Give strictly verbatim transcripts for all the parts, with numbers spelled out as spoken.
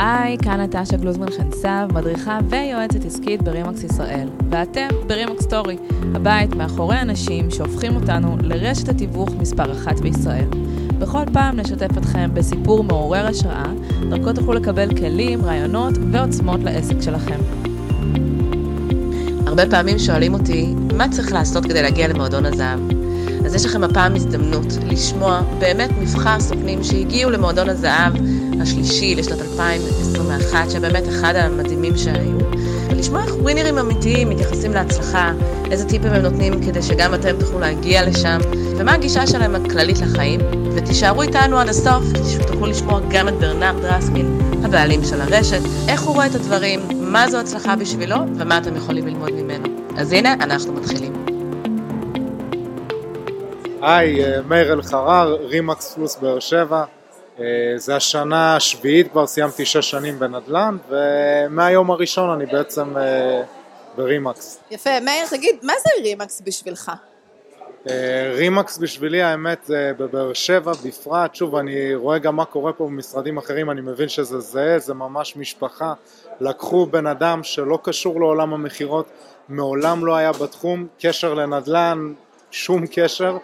היי, כאן נטשה גלוזמן חנסב, מדריכה ויועצת עסקית ב-Re/Max ישראל, ואתם ב-Re/Max Story, הבית מאחורי אנשים שהופכים אותנו לרשת התיווך מספר אחת בישראל. בכל פעם נשתף אתכם בסיפור מעורר השראה, דרכו תוכלו לקבל כלים, רעיונות ועוצמות לעסק שלכם. הרבה פעמים שואלים אותי, מה צריך לעשות כדי להגיע למועדון הזהב? אז יש לכם הפעם הזדמנות לשמוע באמת מבחר סוכנים שהגיעו למועדון הזהב השלישי לשנת אלפיים עשרים ואחת, שבאמת אחד המדהימים שהיו. ולשמוע איך ווינרים אמיתיים מתייחסים להצלחה, איזה טיפים הם נותנים כדי שגם אתם תוכלו להגיע לשם, ומה הגישה שלהם הכללית לחיים. ותישארו איתנו עד הסוף, שתוכלו לשמוע גם את ברנרד רסקין, הבעלים של הרשת, איך הוא רואה את הדברים, מה זו הצלחה בשבילו, ומה אתם יכולים ללמוד ממנו. אז הנה, אנחנו מתחילים. היי, מאיר אל חרר, רימקס פלוס באר שבע. זה השנה השביעית, כבר סיימתי שש שנים בנדל"ן, ומהיום הראשון אני בעצם ברימקס. יפה, מאיר, תגיד, מה זה רימקס בשבילך? רימקס בשבילי, האמת, בבאר שבע, בפרט. שוב, אני רואה גם מה קורה פה במשרדים אחרים, אני מבין שזה זהה, זה ממש משפחה. לקחו בן אדם שלא קשור לעולם המחירות, מעולם לא היה בתחום, קשר לנדל"ן, שום קשר,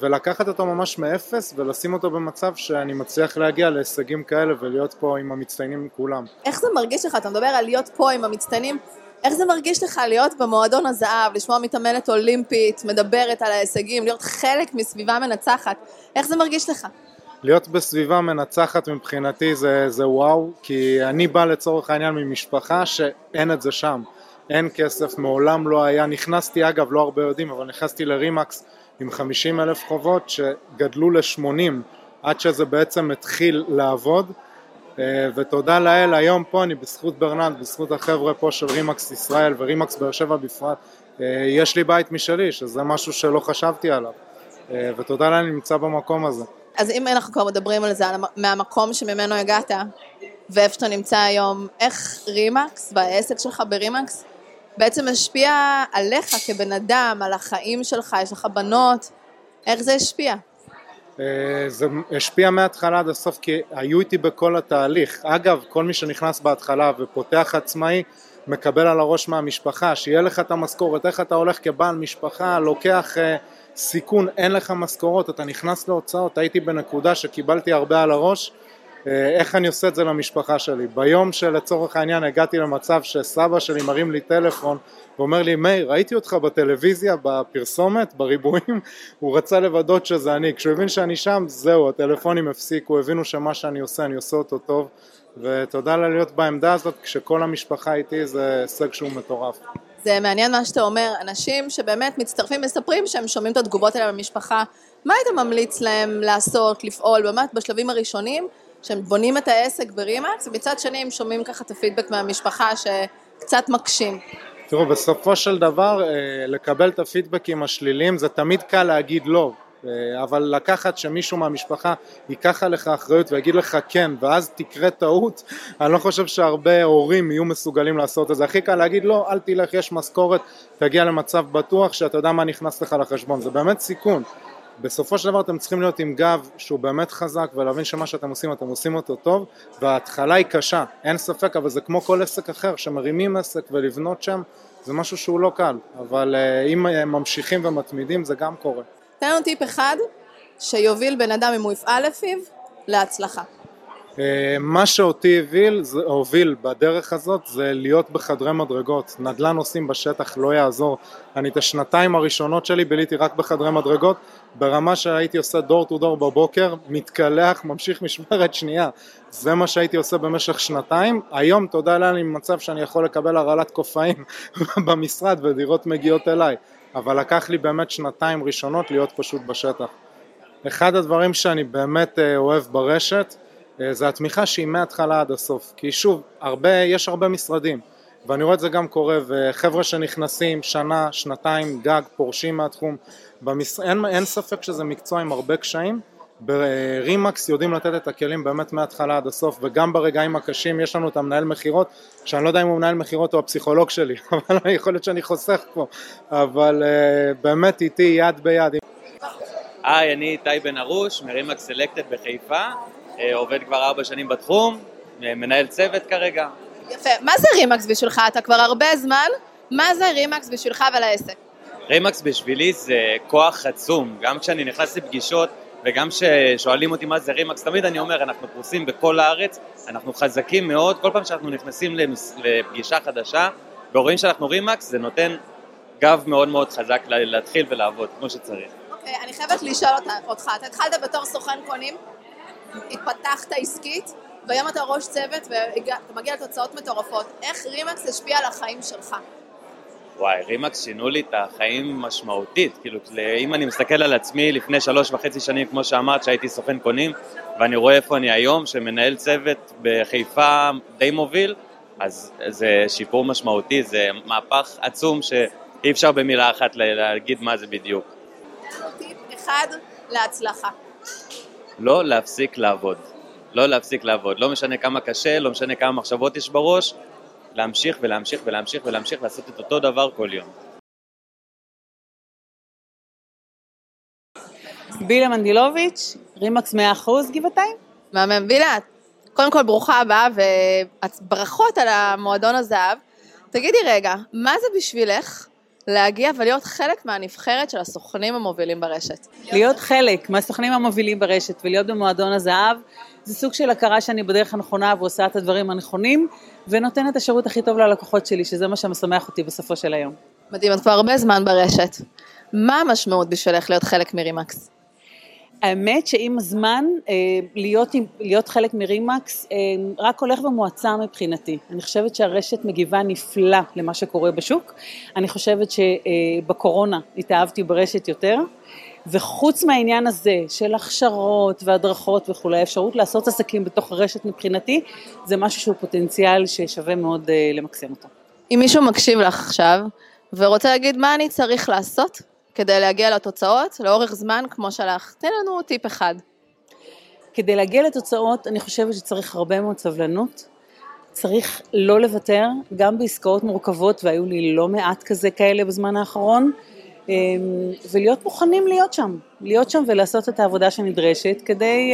ולקחת אותו ממש מאפס ולשים אותו במצב שאני מצליח להגיע להישגים כאלה ולהיות פה עם המצטיינים כולם. איך זה מרגיש לך? אתה מדבר על להיות פה עם המצטיינים, איך זה מרגיש לך להיות במועדון הזהב, לשמוע מתאמנת אולימפית, מדברת על ההישגים, להיות חלק מסביבה מנצחת, איך זה מרגיש לך? להיות בסביבה מנצחת מבחינתי זה, זה וואו, כי אני בא לצורך העניין ממשפחה שאין את זה שם, אין כסף, מעולם לא היה, נכנסתי אגב, לא הרבה יודעים, אבל נכנסתי לרימקס עם חמישים אלף חובות שגדלו ל-שמונים, עד שזה בעצם התחיל לעבוד, ותודה לאל, היום פה אני בזכות ברנד, בזכות החבר'ה פה של רימקס ישראל ורימקס באר שבע בפרט, יש לי בית משלי, שזה משהו שלא חשבתי עליו, ותודה לאל, אני נמצא במקום הזה. אז אם אנחנו כבר מדברים על זה, מהמקום שממנו הגעת, ואיפה אתה נמצא היום, איך רימקס והעסק שלך ברימקס בעצם השפיע עליך כבן אדם, על החיים שלך, יש לך בנות, איך זה השפיע? זה השפיע מההתחלה עד הסוף, כי היו איתי בכל התהליך. אגב, כל מי שנכנס בהתחלה ופותח עצמאי, מקבל על הראש מהמשפחה, שיהיה לך את המשכורת, איך אתה הולך כבעל משפחה, לוקח סיכון, אין לך משכורות, אתה נכנס להוצאות, הייתי בנקודה שקיבלתי הרבה על הראש, איך אני עושה את זה למשפחה שלי. ביום שלצורך העניין הגעתי למצב שסבא שלי מרים לי טלפון ואומר לי, מאיר, ראיתי אותך בטלוויזיה בפרסומת, בריבועים. הוא רצה לוודות שזה אני, כשהוא הבין שאני שם, זהו, הטלפונים הפסיקו, הבינו שמה שאני עושה, אני עושה אותו טוב, ותודה לה להיות בעמדה הזאת כשכל המשפחה איתי, זה הישג שהוא מטורף. זה מעניין מה שאתה אומר, אנשים שבאמת מצטרפים מספרים שהם שומעים את התגובות האלה במשפחה, מה היית ממליץ להם לעשות, לפעול, באמת בשלבים הראשונים שהם בונים את העסק ברימקס, ומצד שני הם שומעים ככה את הפידבק מהמשפחה שקצת מקשים. תראו, בסופו של דבר, לקבל את הפידבקים השלילים, זה תמיד קל להגיד לא, אבל לקחת שמישהו מהמשפחה ייקח עליך אחריות ויגיד לך כן, ואז תקרה טעות, אני לא חושב שהרבה הורים יהיו מסוגלים לעשות את זה. הכי קל להגיד לא, אל תלך, יש משכורת, תגיע למצב בטוח שאתה יודע מה נכנס לך לחשבון, זה באמת סיכון. בסופו של דבר אתם צריכים להיות עם גב שהוא באמת חזק ולהבין שמה שאתם עושים אתם עושים אותו טוב, וההתחלה היא קשה, אין ספק, אבל זה כמו כל עסק אחר, שמרימים עסק ולבנות שם זה משהו שהוא לא קל, אבל אם ממשיכים ומתמידים זה גם קורה. תן לנו טיפ אחד שיוביל בן אדם אם הוא יפעל לפיו להצלחה. מה שאותי הוביל, זה, הוביל בדרך הזאת זה להיות בחדרי מדרגות. נדל"ן עושים בשטח, לא יעזור, אני את השנתיים הראשונות שלי ביליתי רק בחדרי מדרגות, ברמה שהייתי עושה דור טו דור בבוקר, מתקלח, ממשיך משמרת שנייה, זה מה שהייתי עושה במשך שנתיים. היום תודה לאל עם מצב שאני יכול לקבל הרעלת קופאים במשרד ודירות מגיעות אליי, אבל לקח לי באמת שנתיים ראשונות להיות פשוט בשטח. אחד הדברים שאני באמת אוהב ברשת זה התמיכה שהיא מההתחלה עד הסוף, כי שוב, הרבה, יש הרבה משרדים ואני רואה את זה גם קורה, וחבר'ה שנכנסים שנה, שנתיים, גג, פורשים מהתחום, במש... אין, אין ספק שזה מקצוע עם הרבה קשיים, ברימקס יודעים לתת את הכלים באמת מההתחלה עד הסוף, וגם ברגעים הקשים יש לנו את המנהל מחירות, שאני לא יודע אם הוא מנהל מחירות או הפסיכולוג שלי, אבל יכול להיות שאני חוסך פה, אבל באמת איתי יד ביד. היי, אני איתי בן ארוש, מרימקס סלקטד בחיפה, עובד כבר ארבע שנים בתחום, מנהל צוות כרגע. יפה. מה זה רימקס בשבילך? אתה כבר הרבה זמן. מה זה רימקס בשבילך ולעסק? רימקס בשבילי זה כוח עצום. גם כשאני נכנס לפגישות וגם ששואלים אותי מה זה רימקס, תמיד אני אומר, אנחנו פרוסים בכל הארץ, אנחנו חזקים מאוד. כל פעם שאנחנו נכנסים לפגישה חדשה, ורואים שאנחנו רימקס, זה נותן גב מאוד מאוד חזק להתחיל ולעבוד כמו שצריך. אוקיי, אני חייבת לשאול אותך. אתה התחלת בתור סוכן קונים, התפתחת עסקית, והיום אתה ראש צוות ואתה מגיע לתוצאות מטורפות. איך רימקס השפיע על החיים שלך? וואי, רימקס שינו לי את החיים משמעותית. כאילו, אם אני מסתכל על עצמי לפני שלוש וחצי שנים, כמו שאמרת, שהייתי סוכן קונים, ואני רואה איפה אני היום, שמנהל צוות בחיפה די מוביל, אז זה שיפור משמעותי, זה מהפך עצום שאי אפשר במילה אחת להגיד מה זה בדיוק. טיפ אחד להצלחה. לא להפסיק לעבוד. לא להפסיק לעבוד. לא משנה כמה קשה, לא משנה כמה מחשבות יש בראש, להמשיך ולהמשיך ולהמשיך ולהמשיך לעשות את אותו דבר כל יום. בילה מנדלוביץ', רימקס מאה אחוז גבעתיים. מהמם, בילה, קודם כל ברוכה הבאה וברכות על המועדון הזהב. תגידי רגע, מה זה בשבילך להגיע ולהיות חלק מהנבחרת של הסוכנים המובילים ברשת? להיות חלק מהסוכנים המובילים ברשת ולהיות במועדון הזהב, זה סוג של הכרה שאני בדרך הנכונה ועושה את הדברים הנכונים, ונותן את השירות הכי טוב ללקוחות שלי, שזה מה שמשמח אותי בסופו של היום. מדהים, את כבר הרבה זמן ברשת. מה המשמעות בשבילך להיות חלק מרימקס? האמת שעם הזמן, להיות, להיות חלק מרימקס, רק הולך ומועצם מבחינתי. אני חושבת שהרשת מגיבה נפלא למה שקורה בשוק. אני חושבת שבקורונה התאהבתי ברשת יותר, וחוץ מהעניין הזה של הכשרות והדרכות וכולי, האפשרות לעשות עסקים בתוך הרשת מבחינתי, זה משהו שהוא פוטנציאל ששווה מאוד למקסם אותו. אם מישהו מקשיב לך עכשיו ורוצה להגיד מה אני צריך לעשות כדי להגיע לתוצאות לאורך זמן כמו שלך, תן לנו טיפ אחד. כדי להגיע לתוצאות אני חושבת שצריך הרבה מאוד סבלנות, צריך לא לוותר, גם בעסקאות מורכבות, והיו לי לא מעט כזה כאלה בזמן האחרון, ולהיות מוכנים להיות שם, להיות שם ולעשות את העבודה שנדרשת, כדי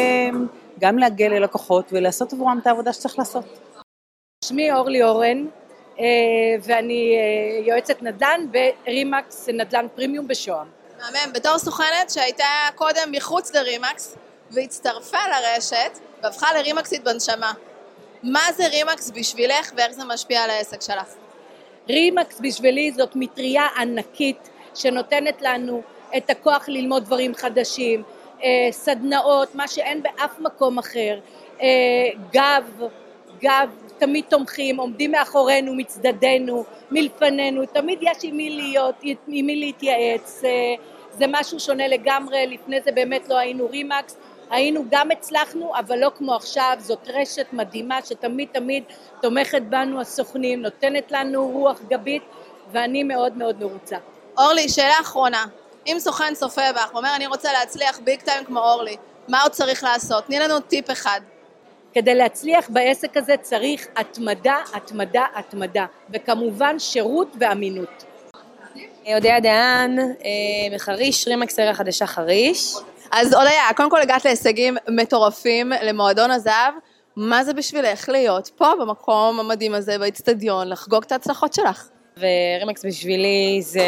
גם להגיע ללקוחות ולעשות עבורם את העבודה שצריך לעשות. שמי אורלי אורן, ואני יועצת נדל"ן ברימקס נדל"ן פרימיום בשוהם. מאמן, בתור סוכנת שהייתה קודם מחוץ לרימקס, והצטרפה לרשת, והפכה לרימקסית בנשמה. מה זה רימקס בשבילך ואיך זה משפיע על העסק שלך? רימקס בשבילי זאת מטריה ענקית, שנותנת לנו את הכוח ללמוד דברים חדשים, סדנאות, מה שאין באף מקום אחר, גב, גב, תמיד תומכים, עומדים מאחורינו, מצדדנו, מלפנינו, תמיד יש עם מי להיות, עם מי להתייעץ, זה משהו שונה לגמרי, לפני זה באמת לא היינו רימקס, היינו גם הצלחנו, אבל לא כמו עכשיו, זאת רשת מדהימה שתמיד תמיד תומכת בנו הסוכנים, נותנת לנו רוח גבית, ואני מאוד מאוד מרוצה. אורלי, שאלה אחרונה, אם סוכן צופה בך, אומר אני רוצה להצליח ביג טיים כמו אורלי, מה עוד צריך לעשות? תני לנו טיפ אחד. כדי להצליח בעסק הזה צריך התמדה, התמדה, התמדה, וכמובן שירות ואמינות. אודיה דהן, מחריש, רימקס העיר החדשה חריש. אז אודיה, קודם כל הגעת להישגים מטורפים למועדון הזהב, מה זה בשבילך להיות פה במקום המדהים הזה, באצטדיון, לחגוג את ההצלחות שלך? ורימקס בשבילי זה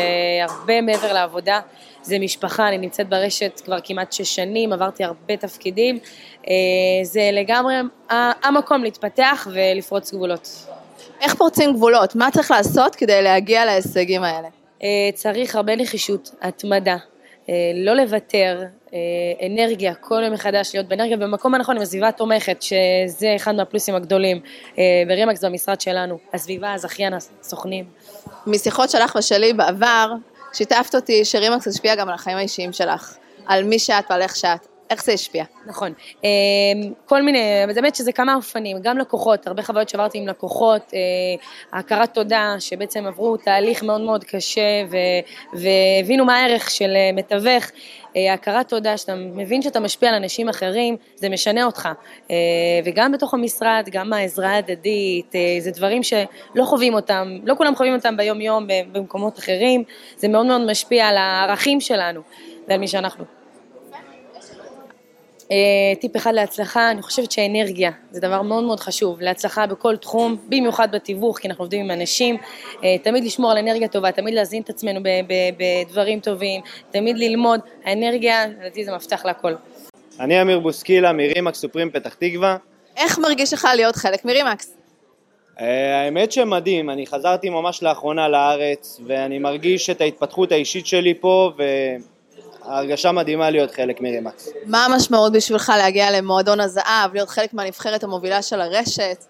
הרבה מעבר לעבודה, זה משפחה, אני נמצאת ברשת כבר כמעט שש שנים, עברתי הרבה תפקידים, זה לגמרי המקום להתפתח ולפרוץ גבולות. איך פורצים גבולות? מה צריך לעשות כדי להגיע להישגים האלה? צריך הרבה נחישות, התמדה, לא לוותר, אנרגיה, כל יום מחדש להיות באנרגיה, במקום הנכון עם הסביבה התומכת, שזה אחד מהפלוסים הגדולים ברימקס במשרד שלנו, הסביבה, הזכיין, הסוכנים. משיחות שלך ושלי בעבר, שיתפת אותי שרימקס השפיע גם על החיים האישיים שלך, על מי שאת ועל איך שאת, איך זה השפיע? נכון, כל מיני, באמת שזה כמה אופנים, גם לקוחות, הרבה חוויות שעברתי עם לקוחות, הכרת תודה שבעצם עברו תהליך מאוד מאוד קשה, והבינו מה הערך של מתווך, הכרת תודה שאתה מבין שאתה משפיע על אנשים אחרים, זה משנה אותך, וגם בתוך המשרד, גם העזרה הדדית, זה דברים שלא חווים אותם, לא כולם חווים אותם ביום יום במקומות אחרים, זה מאוד מאוד משפיע על הערכים שלנו ועל מי שאנחנו. טיפ אחד להצלחה, אני חושבת שהאנרגיה זה דבר מאוד מאוד חשוב, להצלחה בכל תחום, במיוחד בתיווך, כי אנחנו עובדים עם אנשים, תמיד לשמור על אנרגיה טובה, תמיד להזין את עצמנו בדברים טובים, תמיד ללמוד, האנרגיה, לדעתי זה מפתח לכל. אני אמיר בוסקילה, מרימקס סופרים פתח תקווה. איך מרגיש לך להיות חלק מרימקס? האמת שמדהים, אני חזרתי ממש לאחרונה לארץ, ואני מרגיש את ההתפתחות האישית שלי פה, ו... הרגשה מדהימה להיות חלק מרימקס. מה המשמעות בשבילך להגיע למועדון הזהב, להיות חלק מהנבחרת המובילה של הרשת?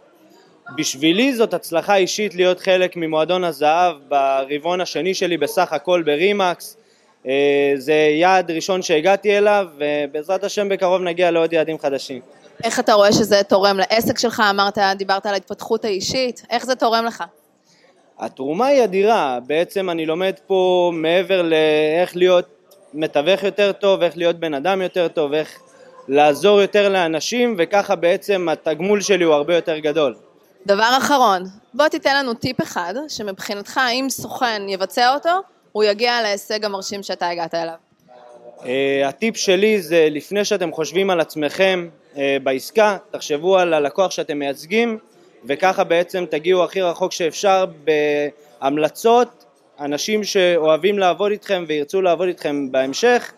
בשבילי זאת הצלחה אישית להיות חלק ממועדון הזהב ברבעון השני שלי בסך הכל ברימקס. זה יעד ראשון שהגעתי אליו, ובעזרת השם בקרוב נגיע לעוד יעדים חדשים. איך אתה רואה שזה תורם לעסק שלך? אמרת, דיברת על ההתפתחות האישית, איך זה תורם לך? התרומה היא אדירה, בעצם אני לומד פה מעבר לאיך להיות מתווך יותר טוב, איך להיות בן אדם יותר טוב, איך לעזור יותר לאנשים, וככה בעצם התגמול שלי הוא הרבה יותר גדול. דבר אחרון, בוא תיתן לנו טיפ אחד, שמבחינתך אם סוכן יבצע אותו, הוא יגיע להישג המרשים שאתה הגעת אליו. Uh, הטיפ שלי זה לפני שאתם חושבים על עצמכם uh, בעסקה, תחשבו על הלקוח שאתם מייצגים, וככה בעצם תגיעו הכי רחוק שאפשר בהמלצות, אנשים שאוהבים לעבוד איתכם וירצו לעבוד איתכם בהמשך,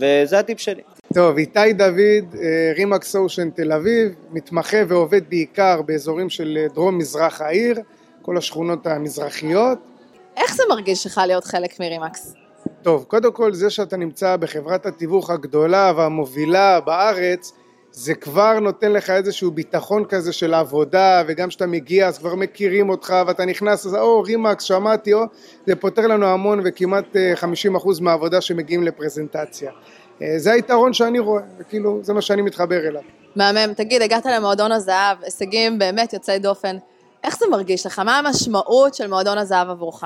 וזה הטיפ שלי. טוב, איתי דוד, רימקס אושן תל אביב, מתמחה ועובד בעיקר באזורים של דרום מזרח העיר, כל השכונות המזרחיות. איך זה מרגיש לך להיות חלק מרימקס? טוב, קודם כל זה שאתה נמצא בחברת התיווך הגדולה והמובילה בארץ, זה כבר נותן לך איזשהו ביטחון כזה של עבודה, וגם שאתה מגיע אז כבר מכירים אותך ואתה נכנס אז או רימקס שמעתי או, זה פותר לנו המון וכמעט חמישים אחוז מהעבודה שמגיעים לפרזנטציה. זה היתרון שאני רואה, וכאילו זה מה שאני מתחבר אליו. מהמם, תגיד, הגעת למועדון הזהב, הישגים באמת יוצאי דופן, איך זה מרגיש לך? מה המשמעות של מועדון הזהב עבורך?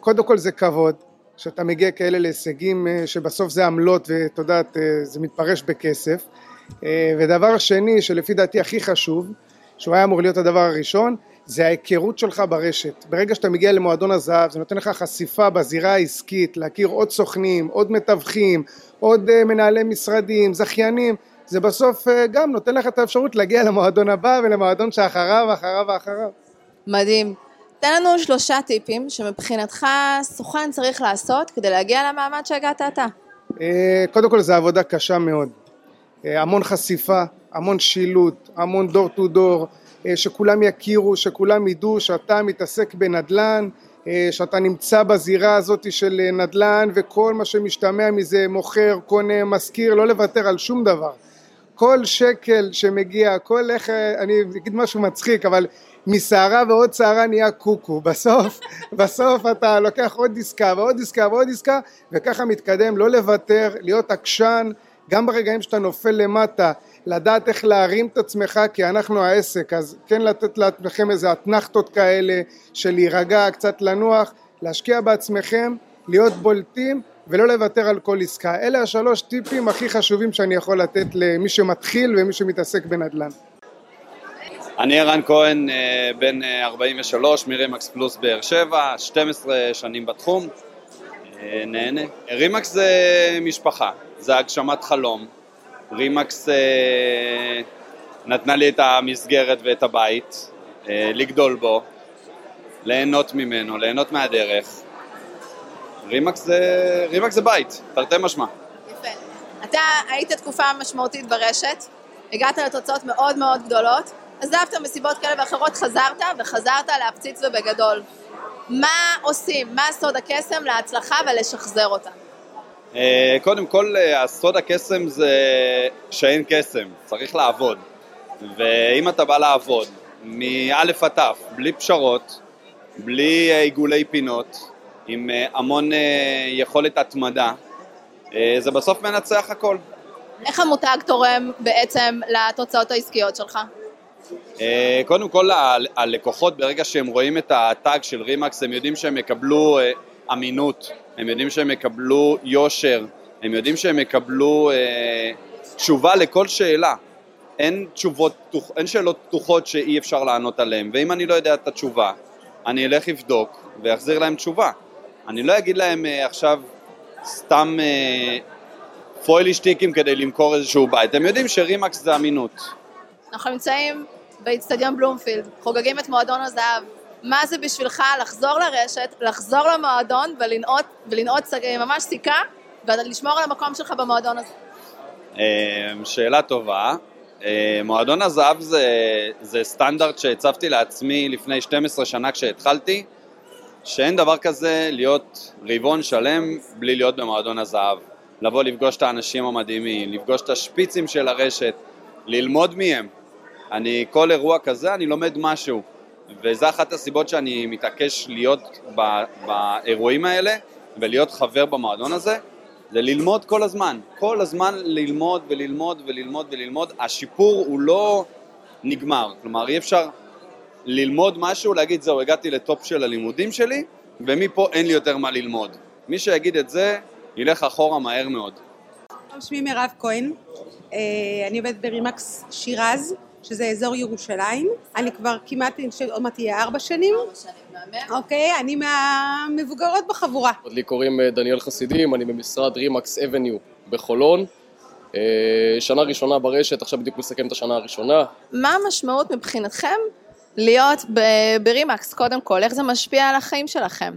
קודם כל זה כבוד, שאתה מגיע כאלה להישגים שבסוף זה עמלות ותודעת זה מתפרש בכסף, ודבר שני שלפי דעתי הכי חשוב שהוא היה אמור להיות הדבר הראשון זה ההיכרות שלך ברשת. ברגע שאתה מגיע למועדון הזהב זה נותן לך חשיפה בזירה העסקית, להכיר עוד סוכנים, עוד מתווכים, עוד מנהלי משרדים, זכיינים, זה בסוף גם נותן לך את האפשרות להגיע למועדון הבא ולמועדון שאחריו, אחריו ואחריו. מדהים. תן לנו שלושה טיפים שמבחינתך סוכן צריך לעשות כדי להגיע למעמד שהגעת אתה. קודם כל זה עבודה קשה מאוד, המון חשיפה, המון שילוט, המון דור טו דור, שכולם יכירו, שכולם ידעו שאתה מתעסק בנדלן, שאתה נמצא בזירה הזאת של נדלן וכל מה שמשתמע מזה, מוכר, קונה, מזכיר, לא לוותר על שום דבר. כל שקל שמגיע, כל איך, אני אגיד משהו מצחיק, אבל מסערה ועוד סערה נהיה קוקו, בסוף, בסוף אתה לוקח עוד דיסקה ועוד דיסקה ועוד דיסקה, וככה מתקדם, לא לוותר, להיות עקשן, גם ברגעים שאתה נופל למטה, לדעת איך להרים את עצמך, כי אנחנו העסק, אז כן לתת לעצמכם איזה התנחתות כאלה, של להירגע, קצת לנוח, להשקיע בעצמכם, להיות בולטים, ולא לוותר על כל עסקה. אלה השלוש טיפים הכי חשובים שאני יכול לתת למי שמתחיל ומי שמתעסק בנדל"ן. אני אורן כהן, בן ארבעים ושלוש, מרימקס פלוס באר שבע, שתים עשרה שנים בתחום, נהנה. רימקס זה משפחה, זה הגשמת חלום. רימקס נתנה לי את המסגרת ואת הבית, לגדול בו, ליהנות ממנו, ליהנות מהדרך. רימקס זה, רימקס זה בית, תרתי משמע. יפה. אתה היית תקופה משמעותית ברשת, הגעת לתוצאות מאוד מאוד גדולות, עזבת מסיבות כאלה ואחרות, חזרת וחזרת להפציץ ובגדול. מה עושים? מה סוד הקסם להצלחה ולשחזר אותה? קודם כל, הסוד הקסם זה שאין קסם, צריך לעבוד. ואם אתה בא לעבוד, מאלף עד תף, בלי פשרות, בלי עיגולי פינות, עם המון יכולת התמדה, זה בסוף מנצח הכל. איך המותג תורם בעצם לתוצאות העסקיות שלך? קודם כל, הלקוחות ברגע שהם רואים את הטאג של רימקס, הם יודעים שהם יקבלו אמינות, הם יודעים שהם יקבלו יושר, הם יודעים שהם יקבלו תשובה לכל שאלה. אין תשובות, אין שאלות פתוחות שאי אפשר לענות עליהן, ואם אני לא יודע את התשובה, אני אלך לבדוק ואחזיר להם תשובה. אני לא אגיד להם עכשיו סתם פוילישטיקים כדי למכור איזשהו בית. אתם יודעים שרימקס זה אמינות. אנחנו נמצאים באצטדיון בלומפילד, חוגגים את מועדון הזהב. מה זה בשבילך לחזור לרשת, לחזור למועדון ולנעות, ולנעות ממש סיכה, ולשמור על המקום שלך במועדון הזה? שאלה טובה. מועדון הזהב זה, זה סטנדרט שהצבתי לעצמי לפני שתים עשרה שנה כשהתחלתי, שאין דבר כזה להיות רבעון שלם בלי להיות במועדון הזהב. לבוא לפגוש את האנשים המדהימים, לפגוש את השפיצים של הרשת, ללמוד מהם. אני, כל אירוע כזה אני לומד משהו, וזו אחת הסיבות שאני מתעקש להיות בא, באירועים האלה ולהיות חבר במועדון הזה, זה ללמוד כל הזמן, כל הזמן ללמוד וללמוד וללמוד וללמוד. השיפור הוא לא נגמר, כלומר אי אפשר ללמוד משהו, להגיד זהו, הגעתי לטופ של הלימודים שלי ומפה אין לי יותר מה ללמוד. מי שיגיד את זה ילך אחורה מהר מאוד. שמי מרב כהן, אני עובדת ברימקס שירז, שזה אזור ירושלים. אני כבר כמעט, עוד מעט יהיה ארבע שנים. ארבע שנים, מהמם. אוקיי, אני מהמבוגרות בחבורה. לי קוראים דניאל חסידים, אני במשרד רימקס אבניו בחולון. שנה ראשונה ברשת, עכשיו בדיוק מסכם את השנה הראשונה. מה המשמעות מבחינתכם להיות ברימקס, קודם כל? איך זה משפיע על החיים שלכם?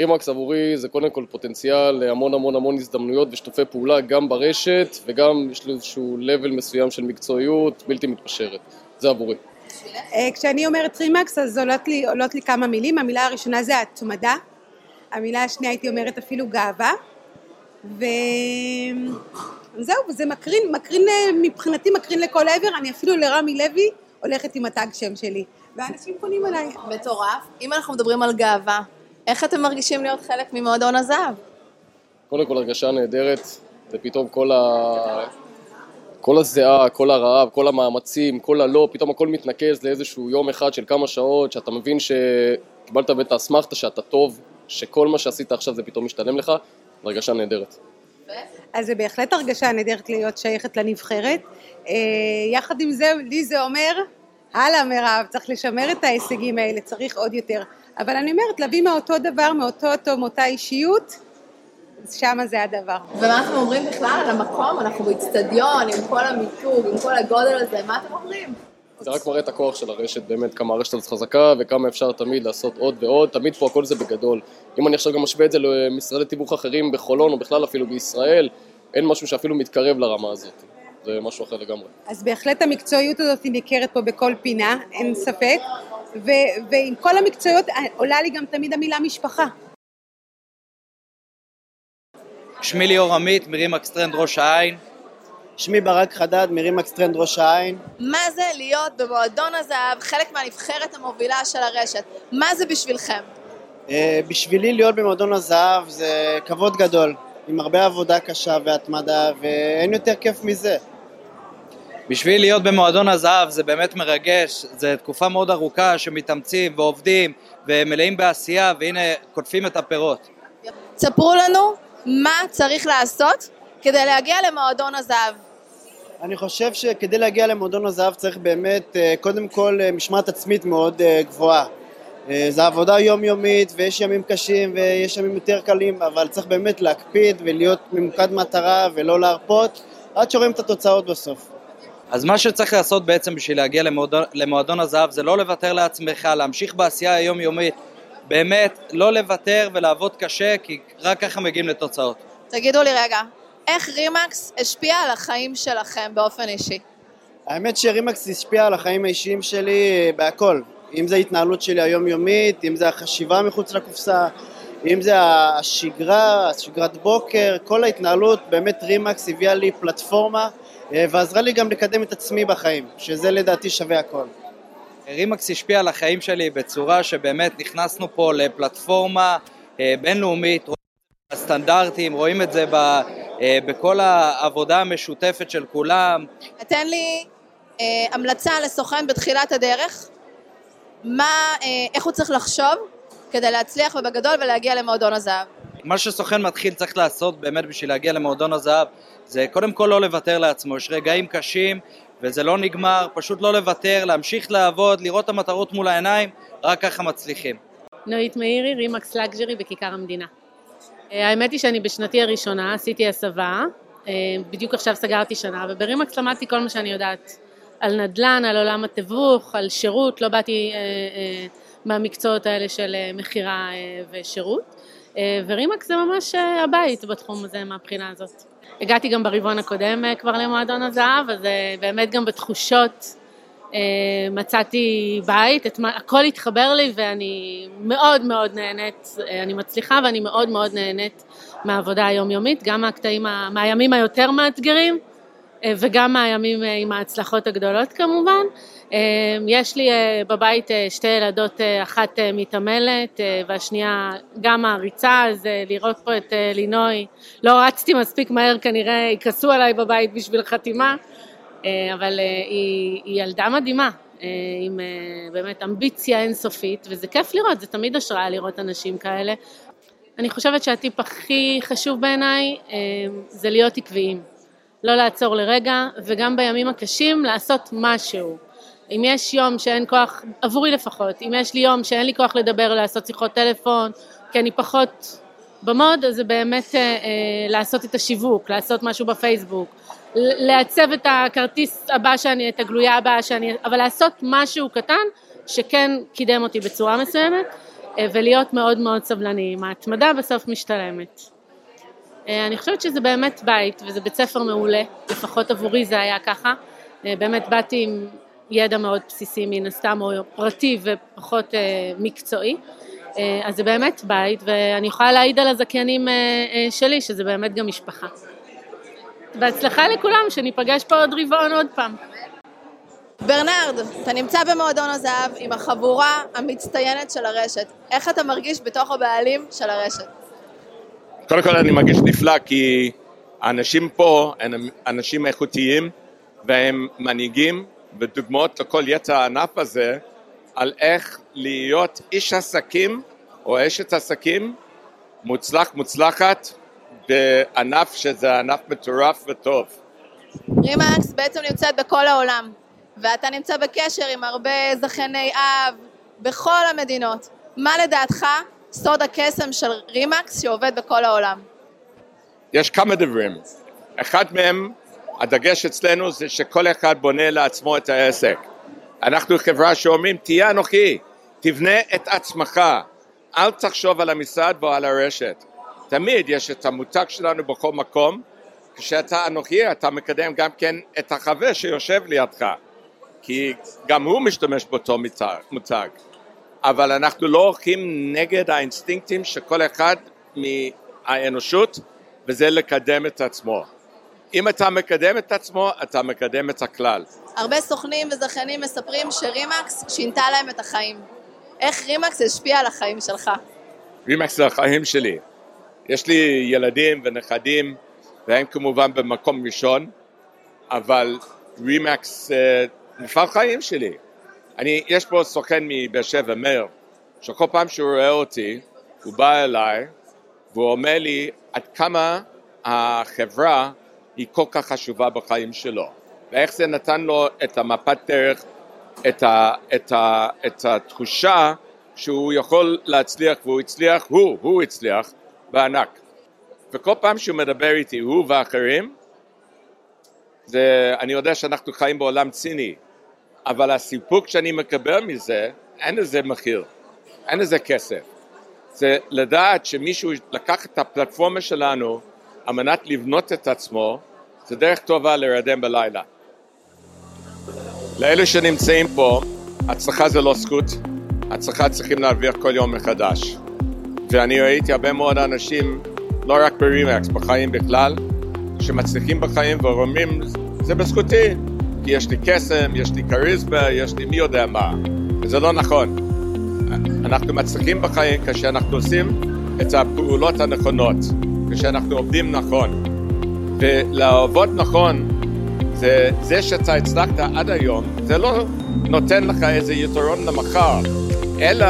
רימקס עבורי זה קודם כל פוטנציאל להמון המון המון הזדמנויות ושתופי פעולה גם ברשת, וגם יש לו איזשהו לבל מסוים של מקצועיות בלתי מתפשרת. זה עבורי. כשאני אומרת רימקס אז עולות לי, עולות לי כמה מילים. המילה הראשונה זה התמדה, המילה השנייה הייתי אומרת אפילו גאווה, וזהו, וזה מקרין, מקרין מבחינתי, מקרין לכל עבר. אני אפילו לרמי לוי הולכת עם התג שם שלי, ואנשים פונים עליי. מטורף. אם אנחנו מדברים על גאווה, איך אתם מרגישים להיות חלק ממועדון הזהב? קודם כל הרגשה נהדרת, ופתאום כל ה... כל הזיעה, כל הרעב, כל המאמצים, כל הלא, פתאום הכל מתנקז לאיזשהו יום אחד של כמה שעות, שאתה מבין שקיבלת ואת הסמכת, שאתה טוב, שכל מה שעשית עכשיו זה פתאום משתלם לך, הרגשה נהדרת. אז זה בהחלט הרגשה נהדרת להיות שייכת לנבחרת. יחד עם זה, לי זה אומר, הלאה מרב, צריך לשמר את ההישגים האלה, צריך עוד יותר. אבל אני אומרת, להביא מאותו דבר, מאותו אותו, מאותה אישיות, שמה זה הדבר. ומה אתם אומרים בכלל על המקום? אנחנו באצטדיון, עם כל המיתוג, עם כל הגודל הזה, מה אתם אומרים? זה רק מראה את הכוח של הרשת, באמת כמה הרשת הזאת חזקה, וכמה אפשר תמיד לעשות עוד ועוד, תמיד פה הכל זה בגדול. אם אני עכשיו גם משווה את זה למשרדי תיווך אחרים בחולון, או בכלל אפילו בישראל, אין משהו שאפילו מתקרב לרמה הזאת. זה משהו אחר לגמרי. אז בהחלט המקצועיות הזאת ניכרת פה בכל פינה, אין ספק. ו- ועם כל המקצועיות עולה לי גם תמיד המילה משפחה. שמי ליאור עמית, מרימקס טרנד ראש העין. שמי ברק חדד, מרימקס טרנד ראש העין. מה זה להיות במועדון הזהב, חלק מהנבחרת המובילה של הרשת? מה זה בשבילכם? Uh, בשבילי להיות במועדון הזהב זה כבוד גדול, עם הרבה עבודה קשה והתמדה, ואין יותר כיף מזה. בשביל להיות במועדון הזהב זה באמת מרגש, זה תקופה מאוד ארוכה שמתאמצים ועובדים ומלאים בעשייה, והנה קוטפים את הפירות. ספרו לנו מה צריך לעשות כדי להגיע למועדון הזהב. אני חושב שכדי להגיע למועדון הזהב צריך באמת קודם כל משמעת עצמית מאוד גבוהה. זו עבודה יומיומית, ויש ימים קשים ויש ימים יותר קלים, אבל צריך באמת להקפיד ולהיות ממוקד מטרה ולא להרפות, עד שרואים את התוצאות בסוף. אז מה שצריך לעשות בעצם בשביל להגיע למועדון, למועדון הזהב, זה לא לוותר לעצמך, להמשיך בעשייה היומיומית, באמת לא לוותר ולעבוד קשה, כי רק ככה מגיעים לתוצאות. תגידו לי רגע, איך רימקס השפיע על החיים שלכם באופן אישי? האמת שרימקס השפיע על החיים האישיים שלי בהכל, אם זה ההתנהלות שלי היומיומית, אם זה החשיבה מחוץ לקופסה, אם זה השגרה, שגרת בוקר, כל ההתנהלות, באמת רימקס הביאה לי פלטפורמה, ועזרה לי גם לקדם את עצמי בחיים, שזה לדעתי שווה הכל. רימקס השפיע על החיים שלי בצורה שבאמת נכנסנו פה לפלטפורמה בינלאומית, רואים את הסטנדרטים, רואים את זה ב, בכל העבודה המשותפת של כולם. אתן לי אה, המלצה לסוכן בתחילת הדרך, מה, אה, איך הוא צריך לחשוב כדי להצליח ובגדול ולהגיע למועדון הזהב? מה שסוכן מתחיל צריך לעשות באמת בשביל להגיע למועדון הזהב, זה קודם כל לא לוותר לעצמו, יש רגעים קשים וזה לא נגמר, פשוט לא לוותר, להמשיך לעבוד, לראות את המטרות מול העיניים, רק ככה מצליחים. נורית מאירי, רימקס לג'רי בכיכר המדינה. האמת היא שאני בשנתי הראשונה עשיתי הסבה, בדיוק עכשיו סגרתי שנה, וברימקס למדתי כל מה שאני יודעת, על נדל"ן, על עולם התיווך, על שירות, לא באתי מהמקצועות האלה של מחירה ושירות, ורימקס זה ממש הבית בתחום הזה מהבחינה הזאת. הגעתי גם ברבעון הקודם כבר למועדון הזהב, אז באמת גם בתחושות מצאתי בית, הכל התחבר לי ואני מאוד מאוד נהנית, אני מצליחה ואני מאוד מאוד נהנית מהעבודה היומיומית, גם מהקטעים, מהימים היותר מאתגרים וגם מהימים עם ההצלחות הגדולות כמובן. יש לי בבית שתי ילדות, אחת מתעמלת והשנייה גם מעריצה, אז לראות פה את לינוי, לא רצתי מספיק מהר, כנראה יכעסו עליי בבית בשביל חתימה, אבל היא, היא ילדה מדהימה, עם באמת אמביציה אינסופית, וזה כיף לראות, זה תמיד השראה לראות אנשים כאלה. אני חושבת שהטיפ הכי חשוב בעיניי זה להיות עקביים, לא לעצור לרגע, וגם בימים הקשים לעשות משהו. אם יש יום שאין כוח, עבורי לפחות, אם יש לי יום שאין לי כוח לדבר, לעשות שיחות טלפון, כי אני פחות במוד, אז זה באמת לעשות את השיווק, לעשות משהו בפייסבוק, לעצב את הכרטיס הבא שאני, את הגלויה הבאה שאני, אבל לעשות משהו קטן שכן קידם אותי בצורה מסוימת, ולהיות מאוד מאוד סבלניים. ההתמדה בסוף משתלמת. אני חושבת שזה באמת בית, וזה בית ספר מעולה, לפחות עבורי זה היה ככה. באמת באתי עם ידע מאוד בסיסי מן הסתם, או פרטי ופחות מקצועי, אז זה באמת בית, ואני יכולה להעיד על הזכיינים שלי, שזה באמת גם משפחה. בהצלחה לכולם, שניפגש פה עוד רבעון עוד פעם. ברנרד, אתה נמצא במועדון הזהב עם החבורה המצטיינת של הרשת. איך אתה מרגיש בתוך הבעלים של הרשת? קודם כל אני מרגיש נפלא, כי האנשים פה הם אנשים איכותיים, והם מנהיגים ודוגמאות לכל יתר הענף הזה, על איך להיות איש עסקים או אשת עסקים מוצלח, מוצלחת, בענף שזה ענף מטורף וטוב. רימקס בעצם נמצאת בכל העולם, ואתה נמצא בקשר עם הרבה זכייני אב בכל המדינות. מה לדעתך סוד הקסם של רימקס שעובד בכל העולם? יש כמה דברים. אחד מהם, הדגש אצלנו זה שכל אחד בונה לעצמו את העסק. אנחנו חברה שאומרים, תהיה אנוכי, תבנה את עצמך, אל תחשוב על המשרד ועל הרשת. תמיד יש את המותג שלנו בכל מקום, כשאתה אנוכי אתה מקדם גם כן את החבר שיושב לידך, כי גם הוא משתמש באותו מותג, אבל אנחנו לא הולכים נגד האינסטינקטים של כל אחד מהאנושות, וזה לקדם את עצמו. אם אתה מקדם את עצמו, אתה מקדם את הכלל. הרבה סוכנים וזכיינים מספרים שרימקס שינתה להם את החיים. איך רימקס השפיע על החיים שלך? רימקס זה החיים שלי. יש לי ילדים ונכדים, והם כמובן במקום ראשון, אבל רימקס מפעל חיים שלי. אני, יש פה סוכן מבאר שבע, מאיר, שכל פעם שהוא רואה אותי, הוא בא אליי, והוא אומר לי עד כמה החברה היא כל כך חשובה בחיים שלו, ואיך זה נתן לו את המפת דרך, את, ה, את, ה, את התחושה שהוא יכול להצליח, והוא הצליח, הוא, הוא הצליח, בענק. וכל פעם שהוא מדבר איתי, הוא ואחרים, זה, אני יודע שאנחנו חיים בעולם ציני, אבל הסיפוק שאני מקבל מזה, אין לזה מחיר, אין לזה כסף. זה לדעת שמישהו לקח את הפלטפורמה שלנו, על מנת לבנות את עצמו, זה דרך טובה לרדם בלילה. לאלו שנמצאים פה, הצלחה זה לא זכות, הצלחה צריכים להרוויח כל יום מחדש. ואני ראיתי הרבה מאוד אנשים, לא רק ברימקס, בחיים בכלל, שמצליחים בחיים ואומרים, זה בזכותי, כי יש לי קסם, יש לי קריזמה, יש לי מי יודע מה. וזה לא נכון. אנחנו מצליחים בחיים כשאנחנו עושים את הפעולות הנכונות, כשאנחנו עובדים נכון. ולעבוד נכון, זה, זה שאתה הצלחת עד היום, זה לא נותן לך איזה יתרון למחר, אלא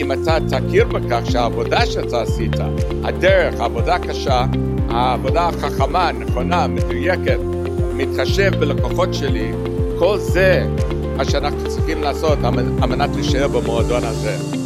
אם אתה תכיר בכך שהעבודה שאתה עשית, הדרך, העבודה הקשה, העבודה החכמה, נכונה, מדויקת, מתחשב בלקוחות שלי, כל זה מה שאנחנו צריכים לעשות על מנת להישאר במועדון הזה.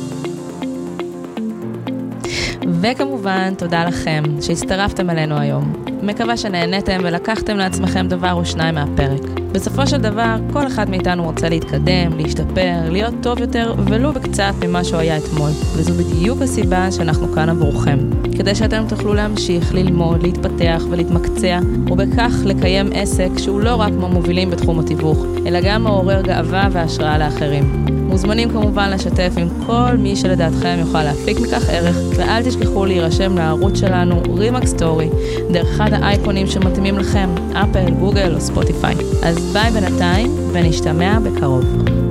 וכמובן, תודה לכם שהצטרפתם אלינו היום. מקווה שנהנתם ולקחתם לעצמכם דבר או שניים מהפרק. בסופו של דבר, כל אחד מאיתנו רוצה להתקדם, להשתפר, להיות טוב יותר, ולו בקצת ממה שהוא היה אתמול. וזו בדיוק הסיבה שאנחנו כאן עבורכם. כדי שאתם תוכלו להמשיך, ללמוד, להתפתח ולהתמקצע, ובכך לקיים עסק שהוא לא רק מהמובילים בתחום התיווך, אלא גם מעורר גאווה והשראה לאחרים. מוזמנים כמובן לשתף עם כל מי שלדעתכם יוכל להפיק מכך ערך, ואל תשכחו להירשם לערוץ שלנו Re/Max Story, דרך אחד האייקונים שמתאימים לכם, אפל, גוגל או ספוטיפיי. אז ביי בינתיים, ונשתמע בקרוב.